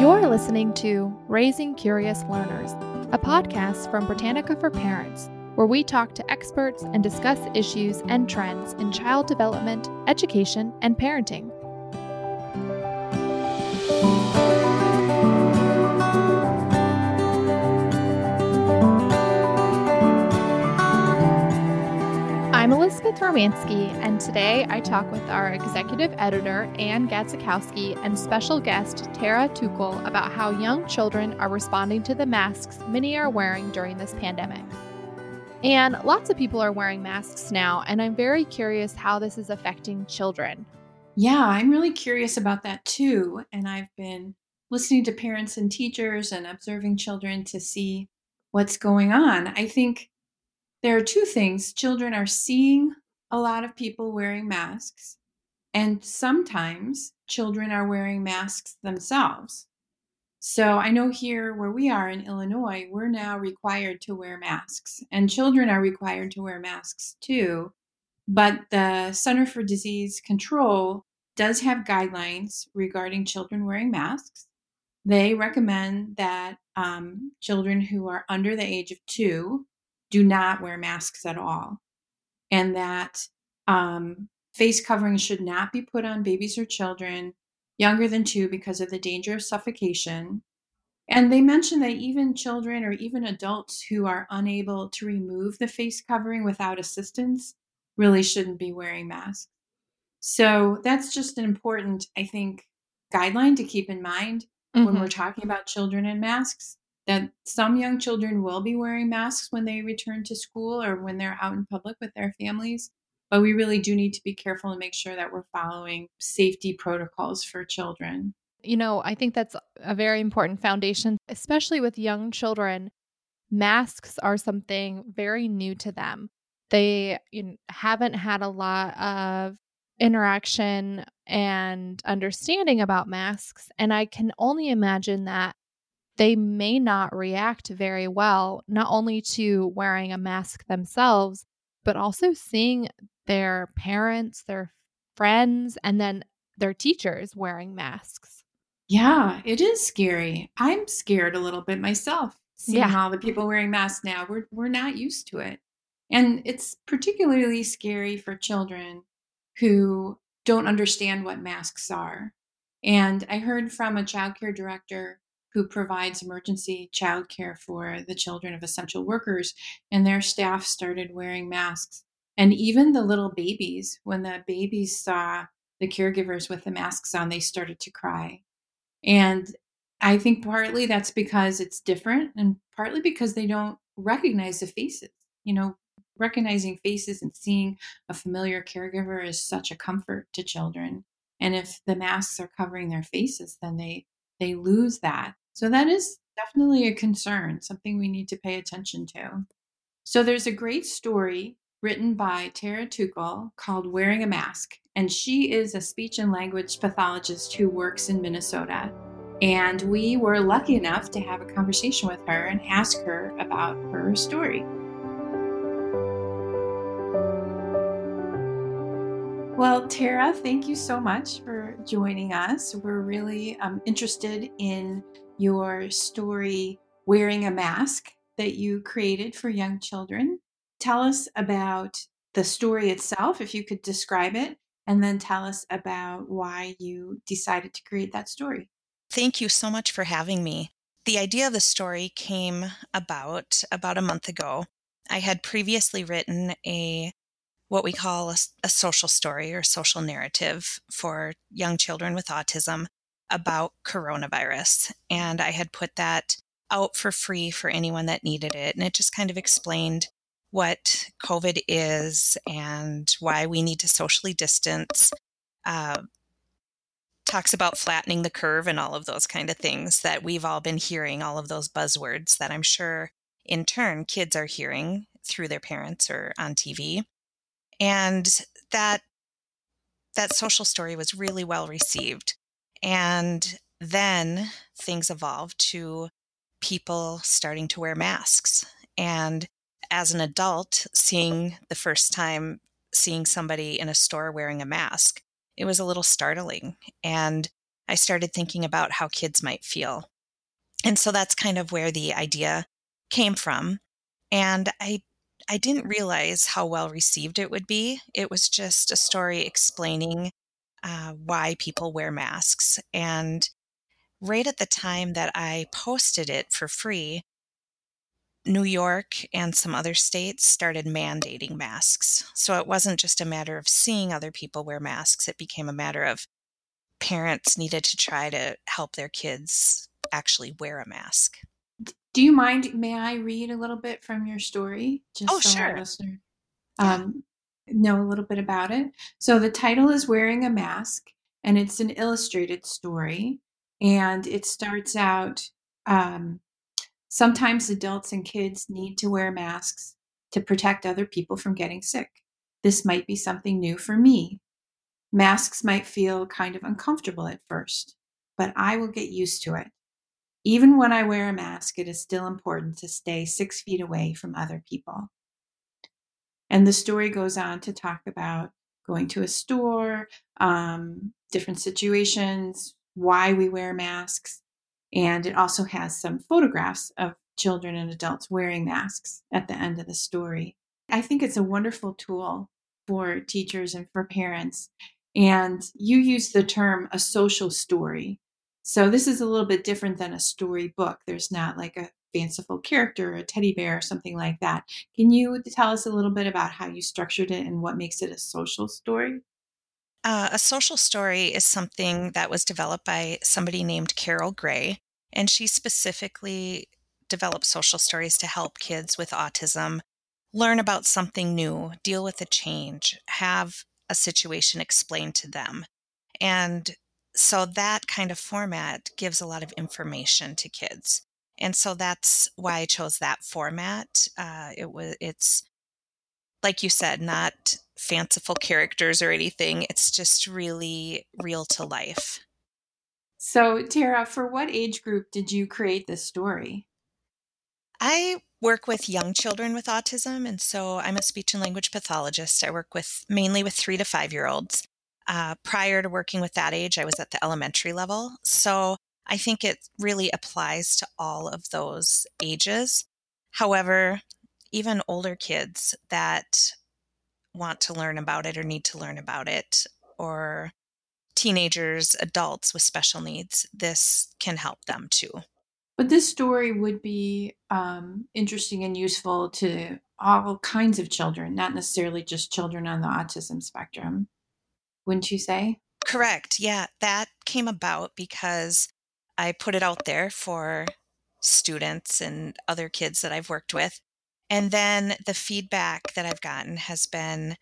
You're listening to Raising Curious Learners, a podcast from Britannica for Parents, where we talk to experts and discuss issues and trends in child development, education, and parenting. I'm Elizabeth Romansky, and today I talk with our executive editor, Ann Gatsikowski, and special guest, Tara Tuchel, about how young children are responding to the masks many are wearing during this pandemic. And lots of people are wearing masks now, and I'm very curious how this is affecting children. Yeah, I'm really curious about that too. And I've been listening to parents and teachers and observing children to see what's going on. I think there are two things. Children are seeing a lot of people wearing masks, and sometimes children are wearing masks themselves. So I know here where we are in Illinois, we're now required to wear masks, and children are required to wear masks too. But the Center for Disease Control does have guidelines regarding children wearing masks. They recommend that children who are under the age of 2 do not wear masks at all, and that face coverings should not be put on babies or children younger than 2 because of the danger of suffocation. And they mentioned that even children or even adults who are unable to remove the face covering without assistance really shouldn't be wearing masks. So that's just an important, I think, guideline to keep in mind when we're talking about children and masks, that some young children will be wearing masks when they return to school or when they're out in public with their families. But we really do need to be careful and make sure that we're following safety protocols for children. You know, I think that's a very important foundation, especially with young children. Masks are something very new to them. They haven't had a lot of interaction and understanding about masks. And I can only imagine that they may not react very well, not only to wearing a mask themselves, but also seeing their parents, their friends, and then their teachers wearing masks. Yeah, it is scary. I'm scared a little bit myself, seeing all the people wearing masks now. We're not used to it. And it's particularly scary for children who don't understand what masks are. And I heard from a child care director who provides emergency child care for the children of essential workers, and their staff started wearing masks. And even the little babies, when the babies saw the caregivers with the masks on, they started to cry. And I think partly that's because it's different, and partly because they don't recognize the faces. You know, recognizing faces and seeing a familiar caregiver is such a comfort to children. And if the masks are covering their faces, then they lose that. So that is definitely a concern, something we need to pay attention to. So there's a great story written by Tara Tuchel called Wearing a Mask. And she is a speech and language pathologist who works in Minnesota. And we were lucky enough to have a conversation with her and ask her about her story. Well, Tara, thank you so much for joining us. We're really interested in your story, Wearing a Mask, that you created for young children. Tell us about the story itself, if you could describe it, and then tell us about why you decided to create that story. Thank you so much for having me. The idea of the story came about a month ago. I had previously written what we call a social story or social narrative for young children with autism about coronavirus. And I had put that out for free for anyone that needed it. And it just kind of explained what COVID is and why we need to socially distance, talks about flattening the curve and all of those kind of things that we've all been hearing, all of those buzzwords that I'm sure in turn kids are hearing through their parents or on TV. And that social story was really well received. And then things evolved to people starting to wear masks. And as an adult, seeing somebody in a store wearing a mask, it was a little startling. And I started thinking about how kids might feel. And so that's kind of where the idea came from. And I didn't realize how well received it would be. It was just a story explaining why people wear masks. And right at the time that I posted it for free, New York and some other states started mandating masks. So it wasn't just a matter of seeing other people wear masks. It became a matter of parents needed to try to help their kids actually wear a mask. Do you mind, may I read a little bit from your story? Just sure. Our listener know a little bit about it. So the title is Wearing a Mask, and it's an illustrated story. And it starts out, sometimes adults and kids need to wear masks to protect other people from getting sick. This might be something new for me. Masks might feel kind of uncomfortable at first, but I will get used to it. Even when I wear a mask, it is still important to stay 6 feet away from other people. And the story goes on to talk about going to a store, different situations, why we wear masks. And it also has some photographs of children and adults wearing masks at the end of the story. I think it's a wonderful tool for teachers and for parents. And you use the term a social story. So this is a little bit different than a storybook. There's not like a fanciful character or a teddy bear or something like that. Can you tell us a little bit about how you structured it and what makes it a social story? A social story is something that was developed by somebody named Carol Gray, and she specifically developed social stories to help kids with autism learn about something new, deal with a change, have a situation explained to them. And so that kind of format gives a lot of information to kids. And so that's why I chose that format. It's like you said, not fanciful characters or anything. It's just really real to life. So, Tara, for what age group did you create this story? I work with young children with autism, and so I'm a speech and language pathologist. I work mainly with 3 to 5 year olds. Prior to working with that age, I was at the elementary level. So I think it really applies to all of those ages. However, even older kids that want to learn about it or need to learn about it, or teenagers, adults with special needs, this can help them too. But this story would be interesting and useful to all kinds of children, not necessarily just children on the autism spectrum, wouldn't you say? Correct. Yeah, that came about because I put it out there for students and other kids that I've worked with. And then the feedback that I've gotten has been,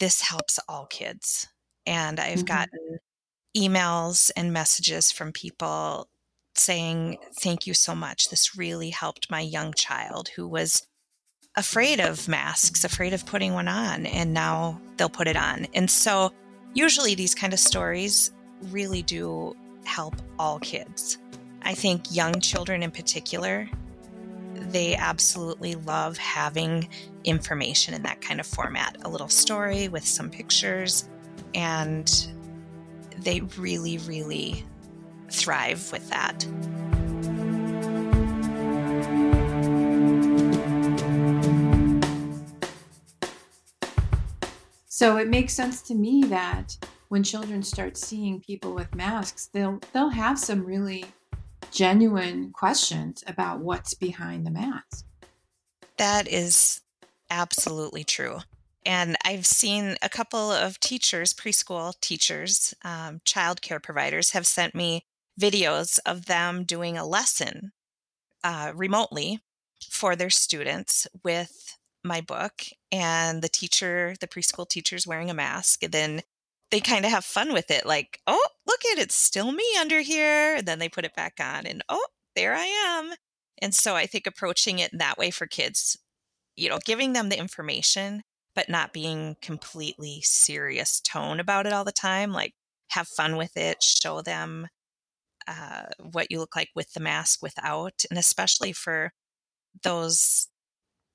this helps all kids. And I've gotten emails and messages from people saying, thank you so much. This really helped my young child who was afraid of masks, afraid of putting one on, and now they'll put it on. And so usually these kind of stories really do help all kids. I think young children in particular, they absolutely love having information in that kind of format, a little story with some pictures, and they really, really thrive with that. So it makes sense to me that when children start seeing people with masks, they'll have some really genuine questions about what's behind the math. That is absolutely true. And I've seen a couple of teachers, preschool teachers, childcare providers have sent me videos of them doing a lesson remotely for their students with my book, and the teacher, the preschool teacher's wearing a mask, and then they kind of have fun with it. Like, oh, look at it, it's still me under here. And then they put it back on and, oh, there I am. And so I think approaching it that way for kids, you know, giving them the information, but not being completely serious tone about it all the time. Like, have fun with it, show them what you look like with the mask, without, and especially for those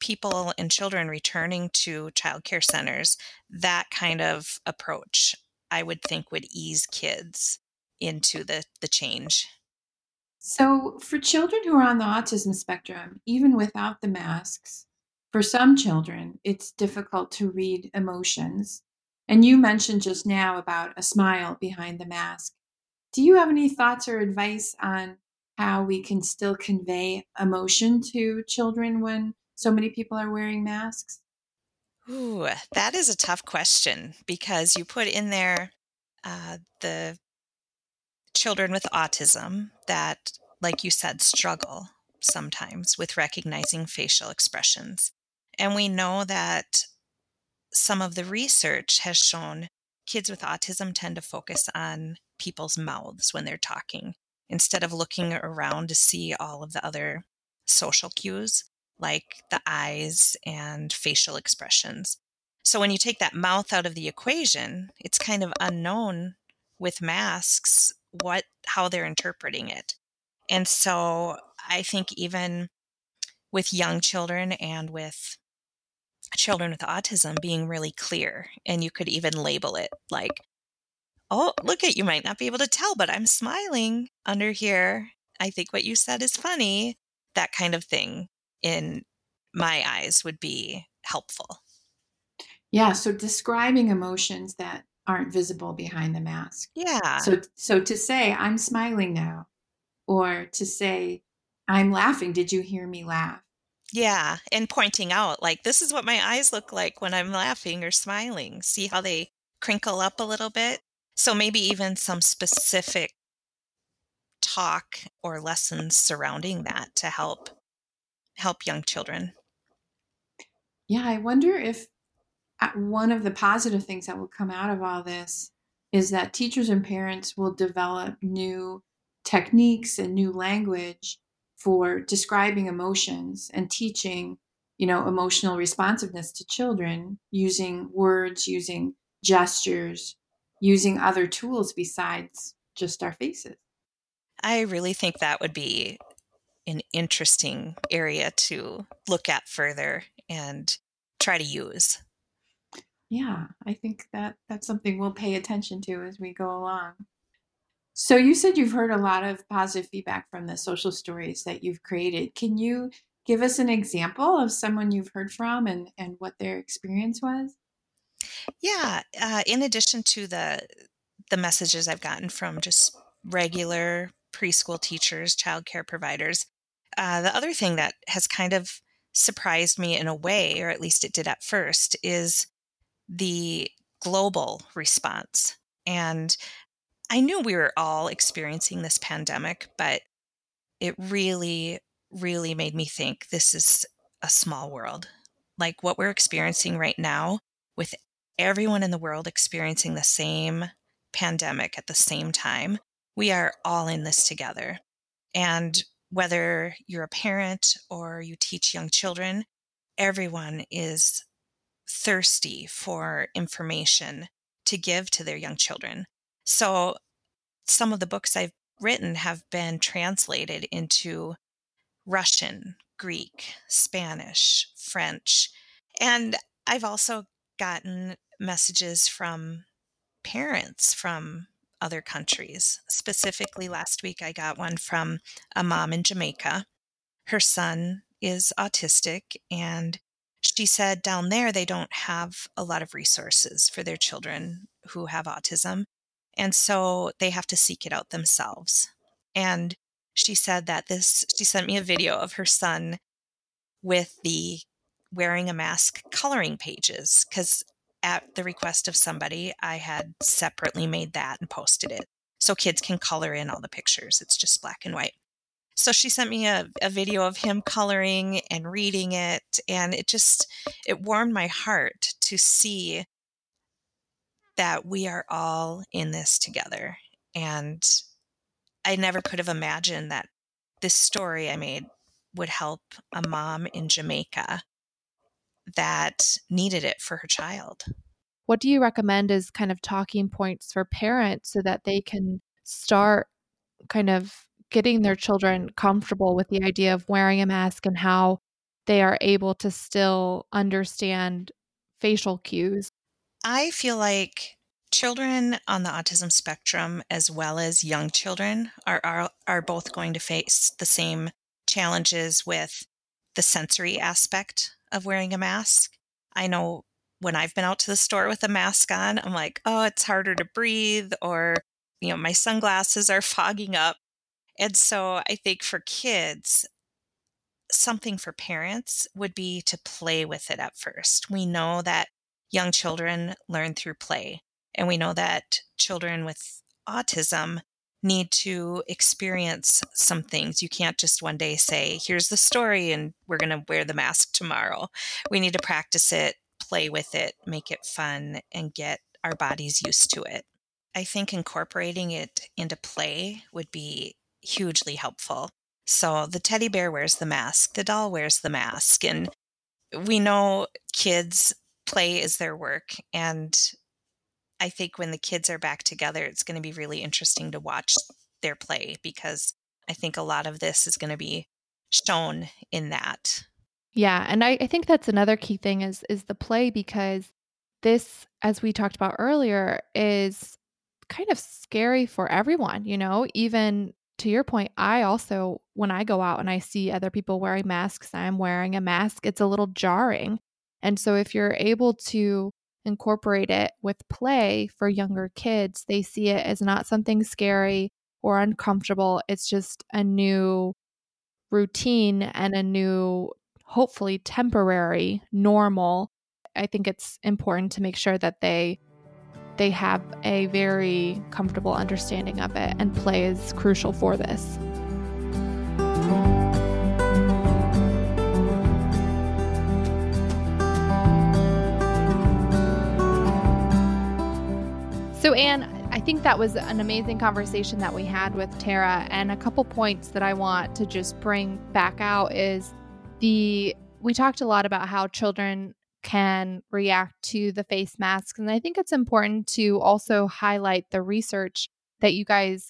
people and children returning to childcare centers, that kind of approach, I would think, would ease kids into the change. So for children who are on the autism spectrum, even without the masks, for some children, it's difficult to read emotions. And you mentioned just now about a smile behind the mask. Do you have any thoughts or advice on how we can still convey emotion to children when so many people are wearing masks? Ooh, that is a tough question, because you put in there the children with autism that, like you said, struggle sometimes with recognizing facial expressions. And we know that some of the research has shown kids with autism tend to focus on people's mouths when they're talking instead of looking around to see all of the other social cues, like the eyes and facial expressions. So when you take that mouth out of the equation, it's kind of unknown with masks how they're interpreting it. And so I think even with young children and with children with autism, being really clear, and you could even label it like, oh, look at, you might not be able to tell, but I'm smiling under here. I think what you said is funny. That kind of thing, in my eyes, would be helpful. Yeah, so describing emotions that aren't visible behind the mask. Yeah. So to say, I'm smiling now, or to say, I'm laughing. Did you hear me laugh? Yeah, and pointing out, like, this is what my eyes look like when I'm laughing or smiling. See how they crinkle up a little bit? So maybe even some specific talk or lessons surrounding that to help young children. Yeah, I wonder if one of the positive things that will come out of all this is that teachers and parents will develop new techniques and new language for describing emotions and teaching, you know, emotional responsiveness to children using words, using gestures, using other tools besides just our faces. I really think that would be an interesting area to look at further and try to use. Yeah, I think that's something we'll pay attention to as we go along. So you said you've heard a lot of positive feedback from the social stories that you've created. Can you give us an example of someone you've heard from and what their experience was? Yeah. In addition to the messages I've gotten from just regular preschool teachers, childcare providers, the other thing that has kind of surprised me in a way, or at least it did at first, is the global response. And I knew we were all experiencing this pandemic, but it really, really made me think this is a small world. Like, what we're experiencing right now, with everyone in the world experiencing the same pandemic at the same time, we are all in this together. And whether you're a parent or you teach young children, everyone is thirsty for information to give to their young children. So some of the books I've written have been translated into Russian, Greek, Spanish, French. And I've also gotten messages from parents from other countries. Specifically, last week I got one from a mom in Jamaica. Her son is autistic, and she said down there they don't have a lot of resources for their children who have autism. And so they have to seek it out themselves. And she said that she sent me a video of her son with the wearing a mask coloring pages, because at the request of somebody, I had separately made that and posted it. So kids can color in all the pictures. It's just black and white. So she sent me a video of him coloring and reading it. And it warmed my heart to see that we are all in this together. And I never could have imagined that this story I made would help a mom in Jamaica that needed it for her child. What do you recommend as kind of talking points for parents so that they can start kind of getting their children comfortable with the idea of wearing a mask and how they are able to still understand facial cues? I feel like children on the autism spectrum, as well as young children, are both going to face the same challenges with the sensory aspect of wearing a mask. I know when I've been out to the store with a mask on, I'm like, oh, it's harder to breathe, or, you know, my sunglasses are fogging up. And so I think for kids, something for parents would be to play with it at first. We know that young children learn through play, and we know that children with autism need to experience some things. You can't just one day say, here's the story and we're going to wear the mask tomorrow. We need to practice it, play with it, make it fun, and get our bodies used to it. I think incorporating it into play would be hugely helpful. So the teddy bear wears the mask, the doll wears the mask, and we know kids, play is their work. And I think when the kids are back together, it's going to be really interesting to watch their play, because I think a lot of this is going to be shown in that. Yeah. And I think that's another key thing is the play, because this, as we talked about earlier, is kind of scary for everyone. You know, even to your point, I also, when I go out and I see other people wearing masks, I'm wearing a mask, it's a little jarring. And so if you're able to incorporate it with play for younger kids, they see it as not something scary or uncomfortable. It's just a new routine and a new, hopefully temporary, normal. I think it's important to make sure that they have a very comfortable understanding of it, and play is crucial for this. So Ann, I think that was an amazing conversation that we had with Tara, and a couple points that I want to just bring back out is we talked a lot about how children can react to the face masks, and I think it's important to also highlight the research that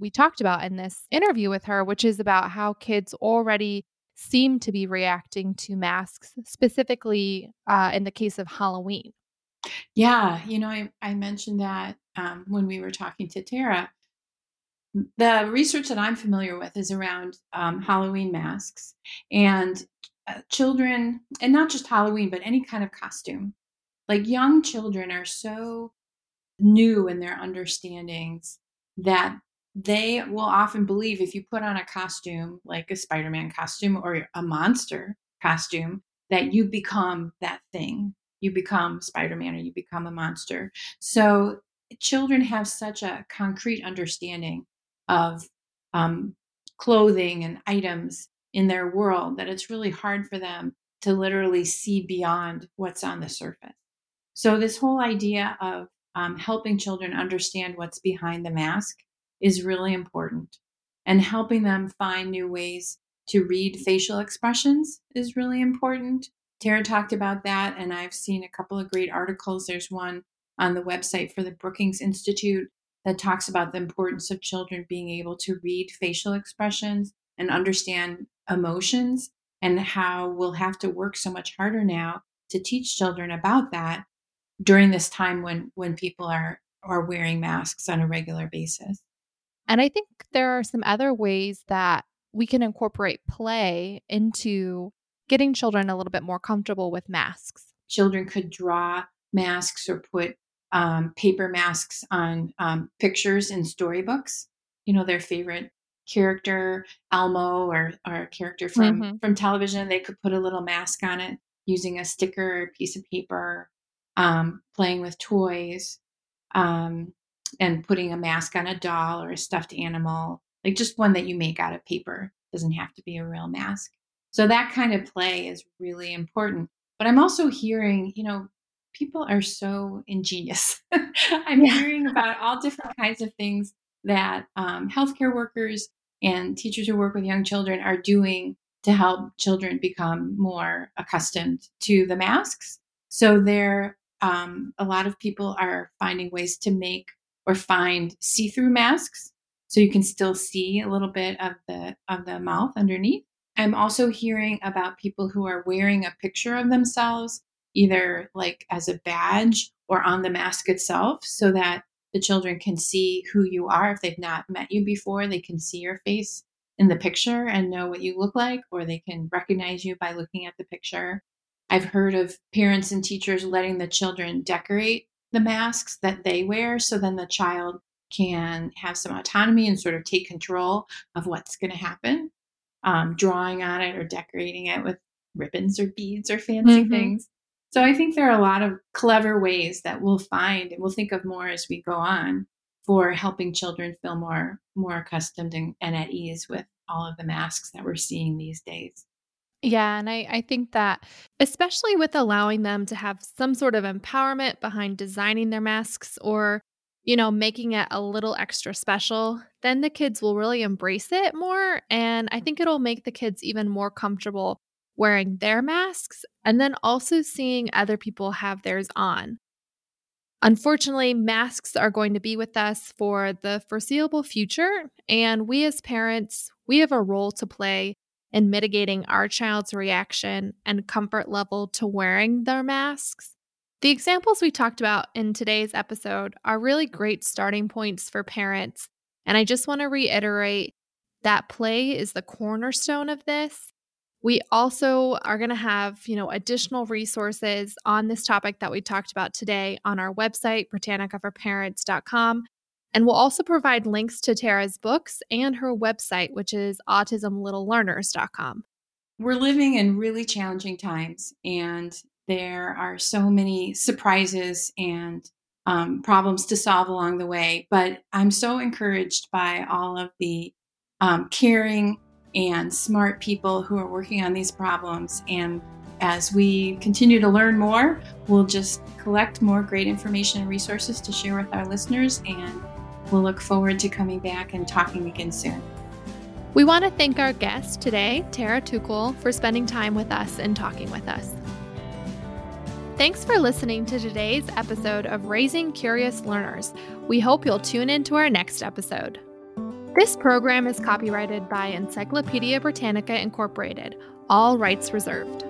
we talked about in this interview with her, which is about how kids already seem to be reacting to masks, specifically in the case of Halloween. Yeah, you know, I mentioned that when we were talking to Tara. The research that I'm familiar with is around Halloween masks and children, and not just Halloween, but any kind of costume. Like, young children are so new in their understandings that they will often believe if you put on a costume, like a Spider-Man costume or a monster costume, that you become that thing. You become Spider-Man or you become a monster. So children have such a concrete understanding of clothing and items in their world that it's really hard for them to literally see beyond what's on the surface. So this whole idea of helping children understand what's behind the mask is really important, and helping them find new ways to read facial expressions is really important. Tara talked about that, and I've seen a couple of great articles. There's one on the website for the Brookings Institute that talks about the importance of children being able to read facial expressions and understand emotions, and how we'll have to work so much harder now to teach children about that during this time when people are wearing masks on a regular basis. And I think there are some other ways that we can incorporate play into getting children a little bit more comfortable with masks. Children could draw masks or put paper masks on pictures in storybooks, you know, their favorite character Elmo or a character from television. They could put a little mask on it using a sticker or a piece of paper, playing with toys, and putting a mask on a doll or a stuffed animal, like just one that you make out of paper. It doesn't have to be a real mask. So that kind of play is really important. But I'm also hearing, you know, people are so ingenious. I'm hearing about all different kinds of things that healthcare workers and teachers who work with young children are doing to help children become more accustomed to the masks. So there, a lot of people are finding ways to make or find see-through masks, so you can still see a little bit of the mouth underneath. I'm also hearing about people who are wearing a picture of themselves, either like as a badge or on the mask itself, so that the children can see who you are. If they've not met you before, they can see your face in the picture and know what you look like, or they can recognize you by looking at the picture. I've heard of parents and teachers letting the children decorate the masks that they wear, so then the child can have some autonomy and sort of take control of what's going to happen, drawing on it or decorating it with ribbons or beads or fancy things. So I think there are a lot of clever ways that we'll find, and we'll think of more as we go on, for helping children feel more accustomed and at ease with all of the masks that we're seeing these days. Yeah. And I think that, especially with allowing them to have some sort of empowerment behind designing their masks, or, you know, making it a little extra special, then the kids will really embrace it more. And I think it'll make the kids even more comfortable wearing their masks, and then also seeing other people have theirs on. Unfortunately, masks are going to be with us for the foreseeable future, and we as parents, we have a role to play in mitigating our child's reaction and comfort level to wearing their masks. The examples we talked about in today's episode are really great starting points for parents, and I just want to reiterate that play is the cornerstone of this. We also are going to have, you know, additional resources on this topic that we talked about today on our website, BritannicaForParents.com. And we'll also provide links to Tara's books and her website, which is AutismLittleLearners.com. We're living in really challenging times, and there are so many surprises and problems to solve along the way. But I'm so encouraged by all of the caring and smart people who are working on these problems. And as we continue to learn more, we'll just collect more great information and resources to share with our listeners. And we'll look forward to coming back and talking again soon. We want to thank our guest today, Tara Tuchel, for spending time with us and talking with us. Thanks for listening to today's episode of Raising Curious Learners. We hope you'll tune into our next episode. This program is copyrighted by Encyclopædia Britannica Incorporated. All rights reserved.